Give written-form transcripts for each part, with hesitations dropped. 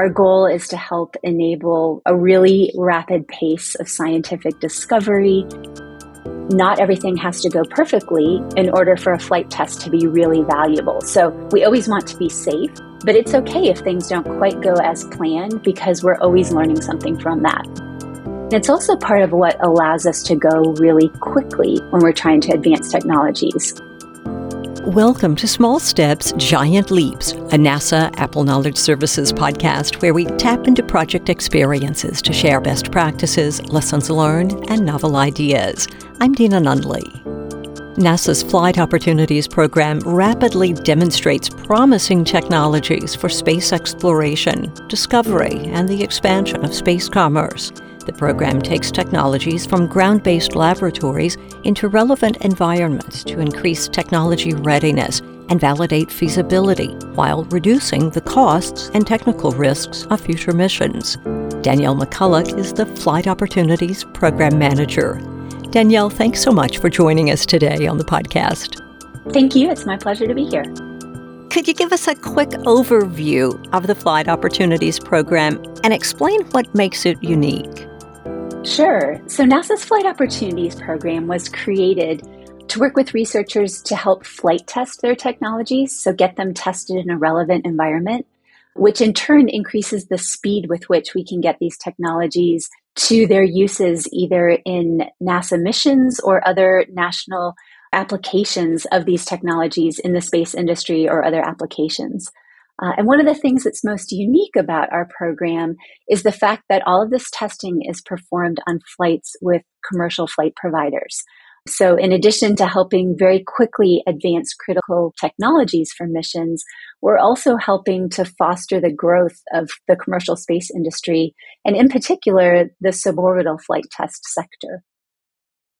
Our goal is to help enable a really rapid pace of scientific discovery. Not everything has to go perfectly in order for a flight test to be really valuable. So we always want to be safe, but it's okay if things don't quite go as planned because we're always learning something from that. It's also part of what allows us to go really quickly when we're trying to advance technologies. Welcome to Small Steps, Giant Leaps, a NASA Apple Knowledge Services podcast where we tap into project experiences to share best practices, lessons learned, and novel ideas. I'm Dina Nunley. NASA's Flight Opportunities program rapidly demonstrates promising technologies for space exploration, discovery, and the expansion of space commerce. The program takes technologies from ground-based laboratories into relevant environments to increase technology readiness and validate feasibility while reducing the costs and technical risks of future missions. Danielle McCulloch is the Flight Opportunities Program Manager. Danielle, thanks so much for joining us today on the podcast. Thank you. It's my pleasure to be here. Could you give us a quick overview of the Flight Opportunities Program and explain what makes it unique? Sure. So NASA's Flight Opportunities Program was created to work with researchers to help flight test their technologies, so get them tested in a relevant environment, which in turn increases the speed with which we can get these technologies to their uses either in NASA missions or other national applications of these technologies in the space industry or other applications. And one of the things that's most unique about our program is the fact that all of this testing is performed on flights with commercial flight providers. So in addition to helping very quickly advance critical technologies for missions, we're also helping to foster the growth of the commercial space industry, and in particular, the suborbital flight test sector.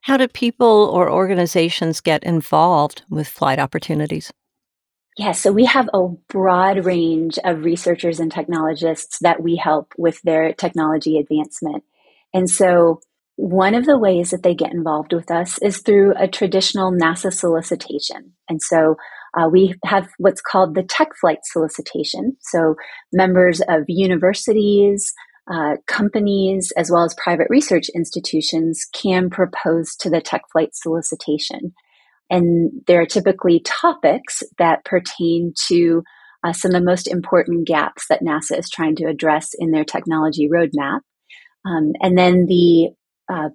How do people or organizations get involved with Flight Opportunities? Yeah, so we have a broad range of researchers and technologists that we help with their technology advancement. And so one of the ways that they get involved with us is through a traditional NASA solicitation. And so we have what's called the Tech Flight solicitation. So members of universities, companies, as well as private research institutions can propose to the Tech Flight solicitation. And there are typically topics that pertain to some of the most important gaps that NASA is trying to address in their technology roadmap. And then the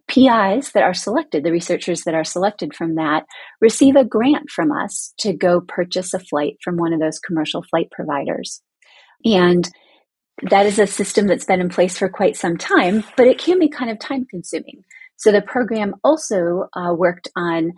PIs that are selected, the researchers that are selected from that, receive a grant from us to go purchase a flight from one of those commercial flight providers. And that is a system that's been in place for quite some time, but it can be kind of time-consuming. So the program also worked on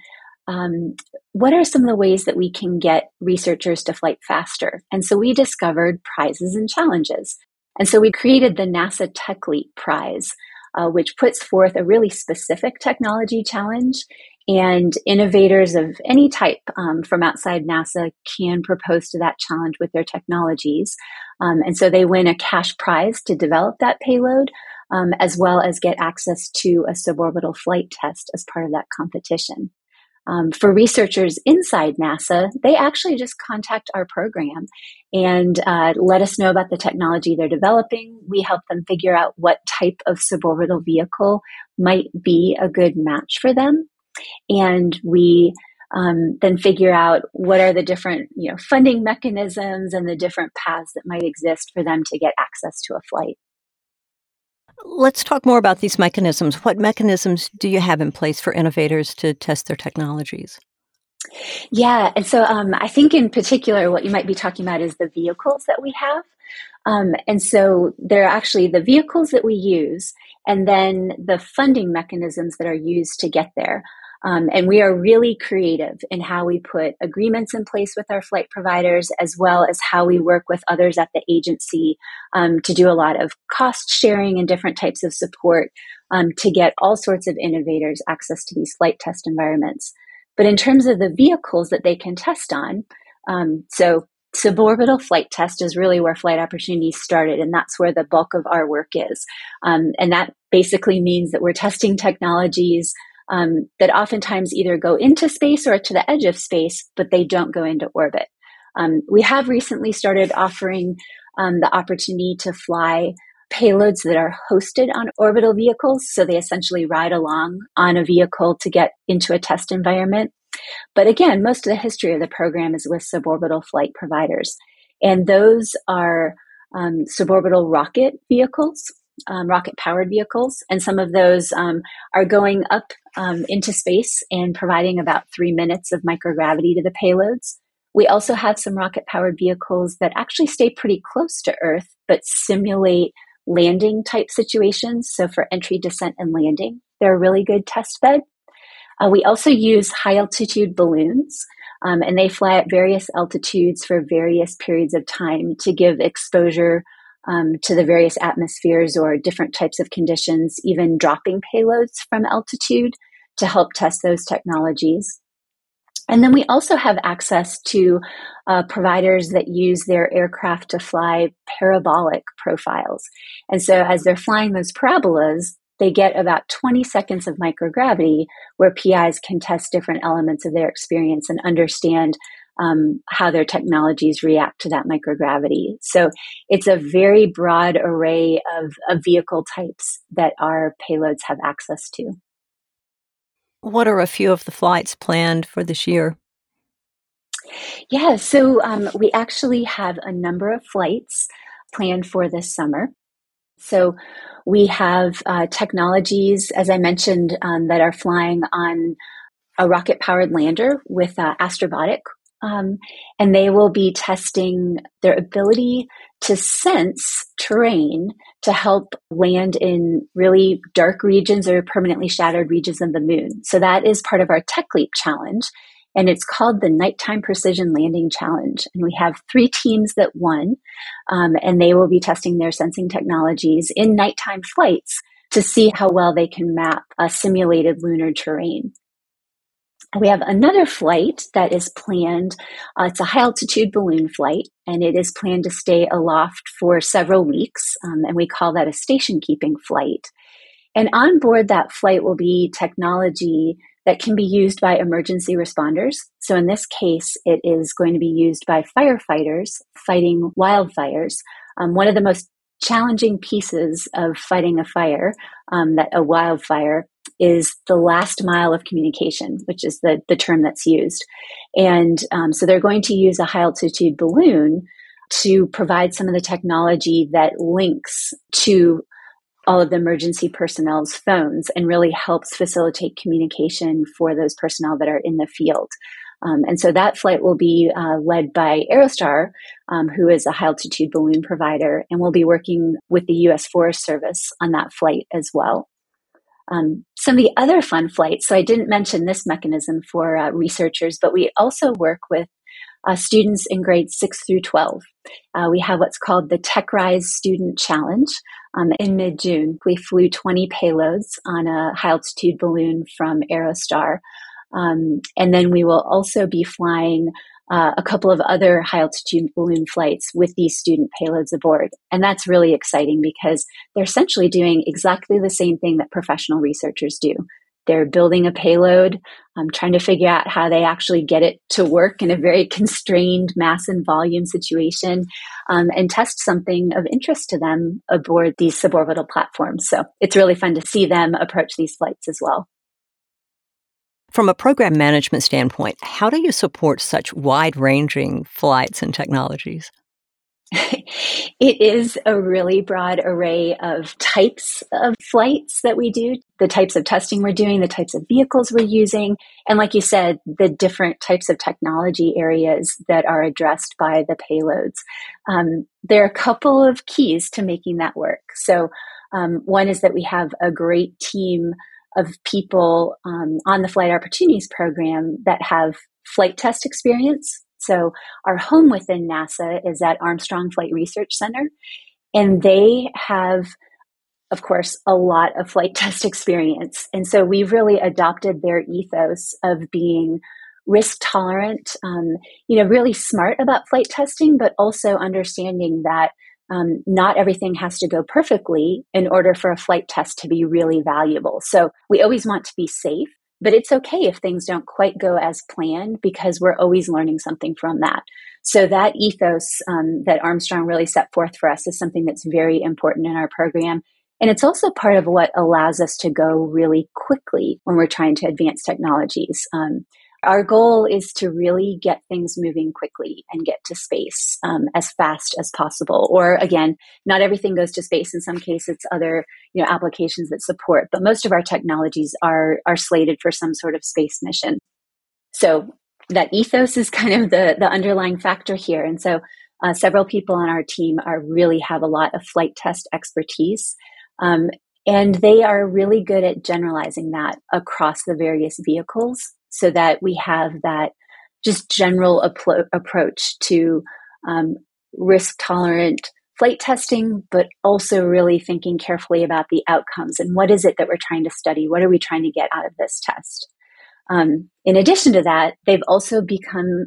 what are some of the ways that we can get researchers to flight faster? And so we discovered prizes and challenges. And so we created the NASA TechLeap Prize, which puts forth a really specific technology challenge, and innovators of any type from outside NASA can propose to that challenge with their technologies. And so they win a cash prize to develop that payload, as well as get access to a suborbital flight test as part of that competition. For researchers inside NASA, they actually just contact our program and let us know about the technology they're developing. We help them figure out what type of suborbital vehicle might be a good match for them. And we then figure out what are the different funding mechanisms and the different paths that might exist for them to get access to a flight. Let's talk more about these mechanisms. What mechanisms do you have in place for innovators to test their technologies? Yeah, and so I think in particular what you might be talking about is the vehicles that we have. And so they're actually the vehicles that we use and then the funding mechanisms that are used to get there. And we are really creative in how we put agreements in place with our flight providers, as well as how we work with others at the agency to do a lot of cost sharing and different types of support to get all sorts of innovators access to these flight test environments. But in terms of the vehicles that they can test on, so suborbital flight test is really where Flight Opportunities started, and that's where the bulk of our work is. And that basically means that we're testing technologies that oftentimes either go into space or to the edge of space, but they don't go into orbit. We have recently started offering the opportunity to fly payloads that are hosted on orbital vehicles. So they essentially ride along on a vehicle to get into a test environment. But again, most of the history of the program is with suborbital flight providers. And those are suborbital rocket vehicles, rocket-powered vehicles. And some of those are going up into space and providing about 3 minutes of microgravity to the payloads. We also have some rocket-powered vehicles that actually stay pretty close to Earth, but simulate landing-type situations. So for entry, descent, and landing, they're a really good test bed. We also use high-altitude balloons, and they fly at various altitudes for various periods of time to give exposure to the various atmospheres or different types of conditions, even dropping payloads from altitude to help test those technologies. And then we also have access to providers that use their aircraft to fly parabolic profiles. And so as they're flying those parabolas, they get about 20 seconds of microgravity where PIs can test different elements of their experience and understand how their technologies react to that microgravity. So it's a very broad array of vehicle types that our payloads have access to. What are a few of the flights planned for this year? Yeah, so we actually have a number of flights planned for this summer. So we have technologies, as I mentioned, that are flying on a rocket-powered lander with Astrobotic, and they will be testing their ability to sense terrain to help land in really dark regions or permanently shadowed regions of the moon. So that is part of our TechLeap Challenge, and it's called the Nighttime Precision Landing Challenge. And we have 3 teams that won, and they will be testing their sensing technologies in nighttime flights to see how well they can map a simulated lunar terrain. We have another flight that is planned. It's a high-altitude balloon flight, and it is planned to stay aloft for several weeks, and we call that a station-keeping flight. And on board that flight will be technology that can be used by emergency responders. So in this case, it is going to be used by firefighters fighting wildfires. One of the most challenging pieces of fighting a fire, a wildfire, is the last mile of communication, which is the term that's used. And so they're going to use a high-altitude balloon to provide some of the technology that links to all of the emergency personnel's phones and really helps facilitate communication for those personnel that are in the field. And so that flight will be led by Aerostar, who is a high-altitude balloon provider, and we'll be working with the U.S. Forest Service on that flight as well. Some of the other fun flights, so I didn't mention this mechanism for researchers, but we also work with students in grades 6 through 12. We have what's called the TechRise Student Challenge. In mid-June, we flew 20 payloads on a high-altitude balloon from Aerostar. And then we will also be flying a couple of other high-altitude balloon flights with these student payloads aboard. And that's really exciting because they're essentially doing exactly the same thing that professional researchers do. They're building a payload, trying to figure out how they actually get it to work in a very constrained mass and volume situation, and test something of interest to them aboard these suborbital platforms. So it's really fun to see them approach these flights as well. From a program management standpoint, how do you support such wide-ranging flights and technologies? It is a really broad array of types of flights that we do, the types of testing we're doing, the types of vehicles we're using, and like you said, the different types of technology areas that are addressed by the payloads. There are a couple of keys to making that work. So one is that we have a great team of people on the Flight Opportunities program that have flight test experience. So our home within NASA is at Armstrong Flight Research Center, and they have, of course, a lot of flight test experience. And so we've really adopted their ethos of being risk tolerant, really smart about flight testing, but also understanding that not everything has to go perfectly in order for a flight test to be really valuable. So we always want to be safe. But it's okay if things don't quite go as planned because we're always learning something from that. So that ethos that Armstrong really set forth for us is something that's very important in our program. And it's also part of what allows us to go really quickly when we're trying to advance technologies. Our goal is to really get things moving quickly and get to space as fast as possible. Or again, not everything goes to space. In some cases, it's other applications that support. But most of our technologies are slated for some sort of space mission. So that ethos is kind of the underlying factor here. And so several people on our team really have a lot of flight test expertise. And they are really good at generalizing that across the various vehicles, so that we have that just general approach to risk-tolerant flight testing, but also really thinking carefully about the outcomes and what is it that we're trying to study? What are we trying to get out of this test? In addition to that, they've also become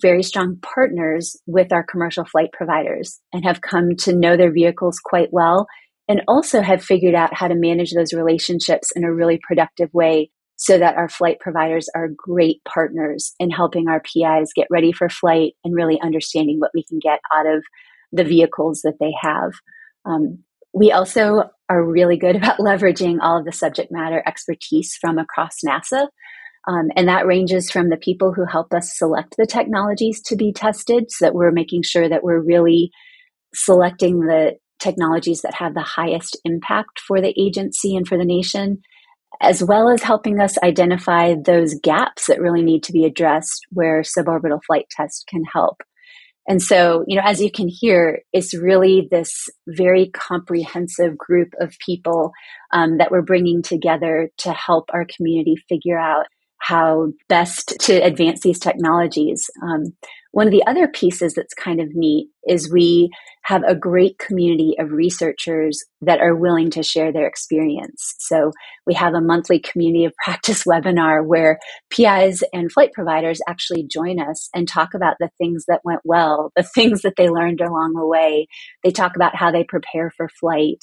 very strong partners with our commercial flight providers and have come to know their vehicles quite well, and also have figured out how to manage those relationships in a really productive way, so that our flight providers are great partners in helping our PIs get ready for flight and really understanding what we can get out of the vehicles that they have. We also are really good about leveraging all of the subject matter expertise from across NASA. And that ranges from the people who help us select the technologies to be tested, so that we're making sure that we're really selecting the technologies that have the highest impact for the agency and for the nation, as well as helping us identify those gaps that really need to be addressed where suborbital flight test can help. And so, as you can hear, it's really this very comprehensive group of people that we're bringing together to help our community figure out how best to advance these technologies. One of the other pieces that's kind of neat is we have a great community of researchers that are willing to share their experience. So we have a monthly community of practice webinar where PIs and flight providers actually join us and talk about the things that went well, the things that they learned along the way. They talk about how they prepare for flight.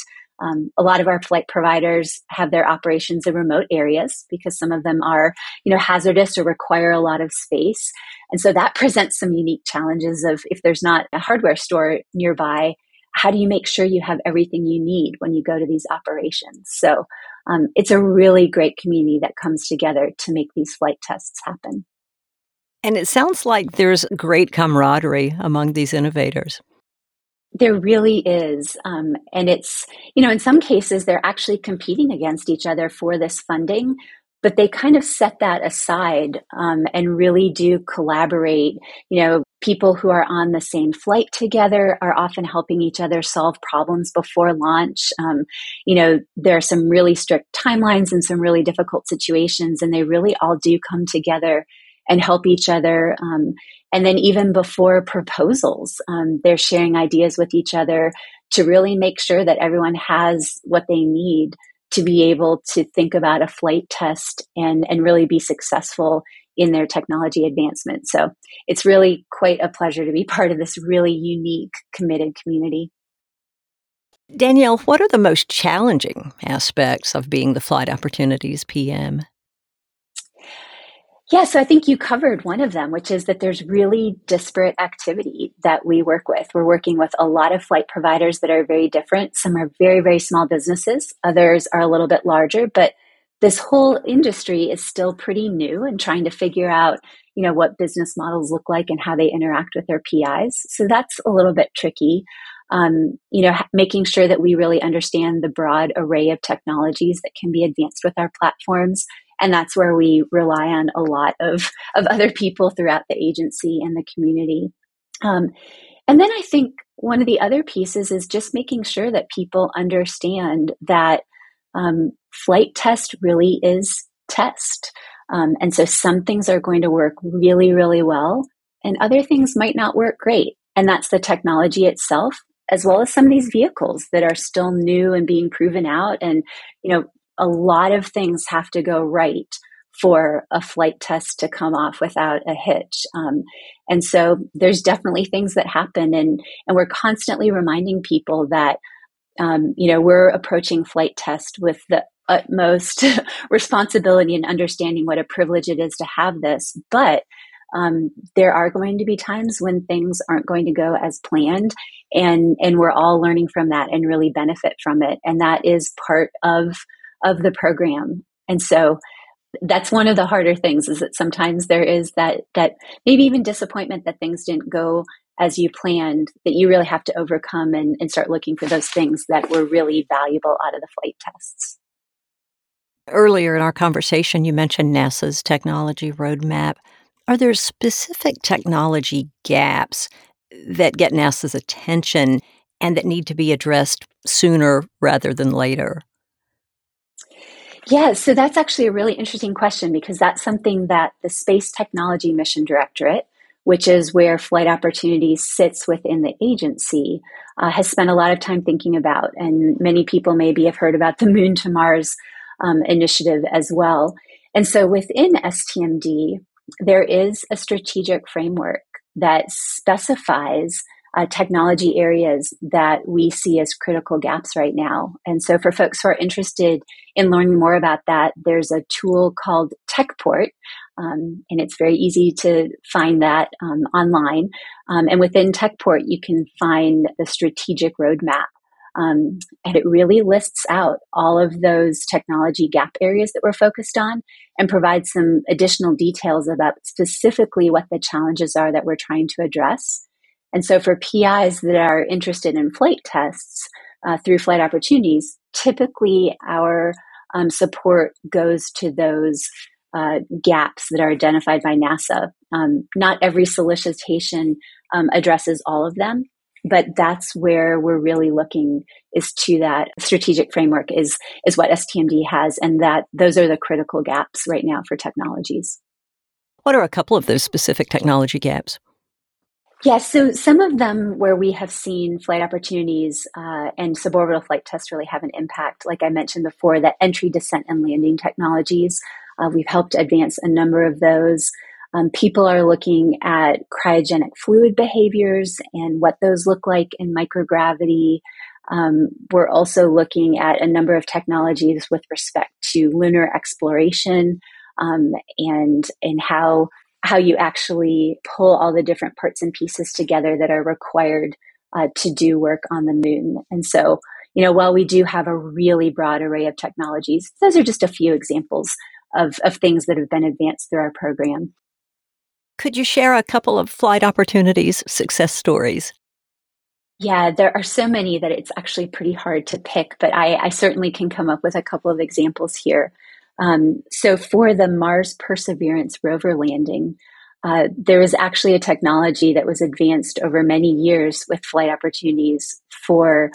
A lot of our flight providers have their operations in remote areas because some of them are, hazardous or require a lot of space. And so that presents some unique challenges of, if there's not a hardware store nearby, how do you make sure you have everything you need when you go to these operations? So it's a really great community that comes together to make these flight tests happen. And it sounds like there's great camaraderie among these innovators. There really is. And it's, in some cases, they're actually competing against each other for this funding, but they kind of set that aside and really do collaborate. People who are on the same flight together are often helping each other solve problems before launch. There are some really strict timelines and some really difficult situations, and they really all do come together and help each other. And then even before proposals, they're sharing ideas with each other to really make sure that everyone has what they need to be able to think about a flight test and really be successful in their technology advancement. So it's really quite a pleasure to be part of this really unique, committed community. Danielle, what are the most challenging aspects of being the Flight Opportunities PM? Yeah, so I think you covered one of them, which is that there's really disparate activity that we work with. We're working with a lot of flight providers that are very different. Some are very, very small businesses. Others are a little bit larger. But this whole industry is still pretty new and trying to figure out, what business models look like and how they interact with their PIs. So that's a little bit tricky. Making sure that we really understand the broad array of technologies that can be advanced with our platforms. And that's where we rely on a lot of other people throughout the agency and the community. And then I think one of the other pieces is just making sure that people understand that flight test really is test. And so some things are going to work really, really well, and other things might not work great. And that's the technology itself, as well as some of these vehicles that are still new and being proven out. And, a lot of things have to go right for a flight test to come off without a hitch. And so there's definitely things that happen. And we're constantly reminding people that, we're approaching flight test with the utmost responsibility and understanding what a privilege it is to have this. But There are going to be times when things aren't going to go as planned, and we're all learning from that and really benefit from it. And that is part of the program. And so that's one of the harder things, is that sometimes there is that maybe even disappointment that things didn't go as you planned, that you really have to overcome and start looking for those things that were really valuable out of the flight tests. Earlier in our conversation, you mentioned NASA's technology roadmap. Are there specific technology gaps that get NASA's attention and that need to be addressed sooner rather than later? Yeah, so that's actually a really interesting question, because that's something that the Space Technology Mission Directorate, which is where Flight Opportunities sits within the agency, has spent a lot of time thinking about. And many people maybe have heard about the Moon to Mars initiative as well. And so within STMD, there is a strategic framework that specifies technology areas that we see as critical gaps right now. And so for folks who are interested in learning more about that, there's a tool called TechPort, and it's very easy to find that online. And within TechPort, you can find the strategic roadmap. And it really lists out all of those technology gap areas that we're focused on and provides some additional details about specifically what the challenges are that we're trying to address. And so for PIs that are interested in flight tests through Flight Opportunities, typically our support goes to those gaps that are identified by NASA. Not every solicitation addresses all of them, but that's where we're really looking, is to that strategic framework is what STMD has, and that those are the critical gaps right now for technologies. What are a couple of those specific technology gaps? Yes, so some of them where we have seen Flight Opportunities and suborbital flight tests really have an impact. Like I mentioned before, the entry, descent, and landing technologies, we've helped advance a number of those. People are looking at cryogenic fluid behaviors and what those look like in microgravity. We're also looking at a number of technologies with respect to lunar exploration and how you actually pull all the different parts and pieces together that are required to do work on the moon. And so, while we do have a really broad array of technologies, those are just a few examples of things that have been advanced through our program. Could you share a couple of Flight Opportunities success stories? Yeah, there are so many that it's actually pretty hard to pick, but I certainly can come up with a couple of examples here. So for the Mars Perseverance rover landing, there was actually a technology that was advanced over many years with Flight Opportunities for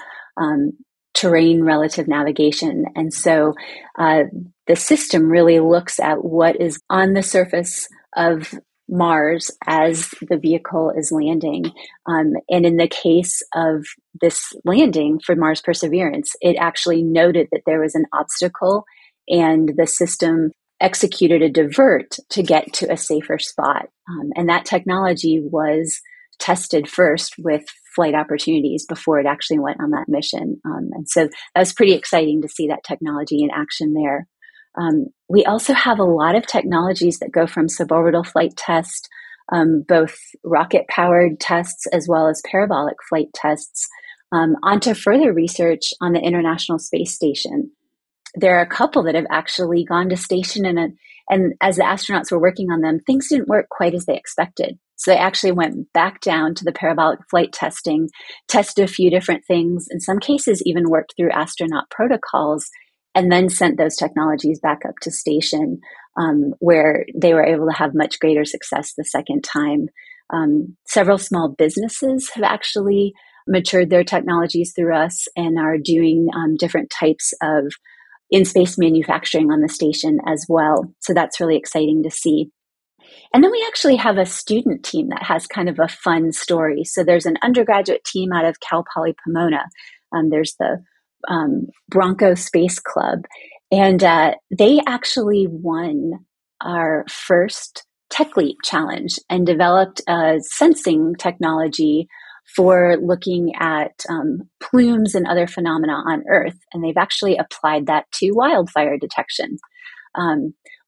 terrain relative navigation. And so the system really looks at what is on the surface of Mars as the vehicle is landing. And in the case of this landing for Mars Perseverance, it actually noted that there was an obstacle, and the system executed a divert to get to a safer spot. And that technology was tested first with Flight Opportunities before it actually went on that mission. And so that was pretty exciting to see that technology in action there. We also have a lot of technologies that go from suborbital flight test, both rocket-powered tests as well as parabolic flight tests, onto further research on the International Space Station. There are a couple that have actually gone to station, and as the astronauts were working on them, things didn't work quite as they expected. So they actually went back down to the parabolic flight testing, tested a few different things, in some cases even worked through astronaut protocols, and then sent those technologies back up to station, where they were able to have much greater success the second time. Several small businesses have actually matured their technologies through us and are doing different types of in-space manufacturing on the station as well. So that's really exciting to see. And then we actually have a student team that has kind of a fun story. So there's an undergraduate team out of Cal Poly Pomona. There's the Bronco Space Club. And they actually won our first TechLeap Challenge and developed a sensing technology for looking at plumes and other phenomena on Earth. And they've actually applied that to wildfire detection.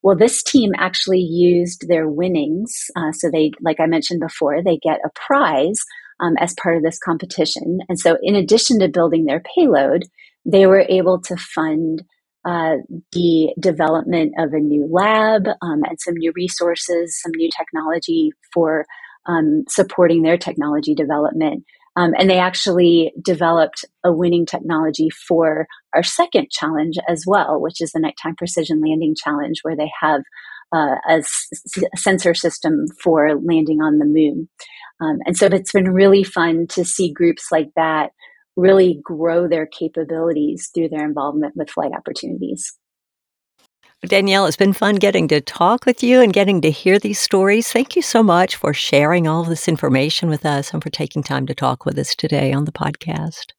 Well, this team actually used their winnings. So they, like I mentioned before, they get a prize as part of this competition. And so in addition to building their payload, they were able to fund the development of a new lab and some new resources, some new technology for supporting their technology development. And they actually developed a winning technology for our second challenge as well, which is the Nighttime Precision Landing Challenge, where they have a sensor system for landing on the moon. And so it's been really fun to see groups like that really grow their capabilities through their involvement with Flight Opportunities. Danielle, it's been fun getting to talk with you and getting to hear these stories. Thank you so much for sharing all of this information with us and for taking time to talk with us today on the podcast.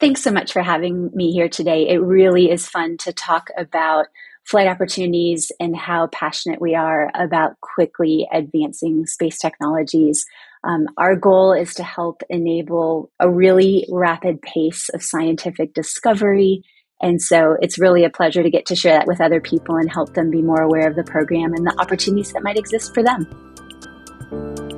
Thanks so much for having me here today. It really is fun to talk about Flight Opportunities and how passionate we are about quickly advancing space technologies. Our goal is to help enable a really rapid pace of scientific discovery. And so it's really a pleasure to get to share that with other people and help them be more aware of the program and the opportunities that might exist for them.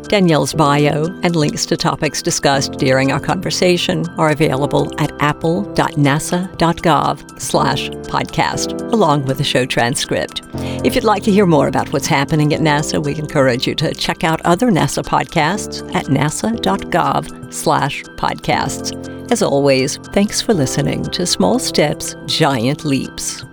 Danielle's bio and links to topics discussed during our conversation are available at apple.nasa.gov/podcast, along with the show transcript. If you'd like to hear more about what's happening at NASA, we encourage you to check out other NASA podcasts at nasa.gov/podcasts. As always, thanks for listening to Small Steps, Giant Leaps.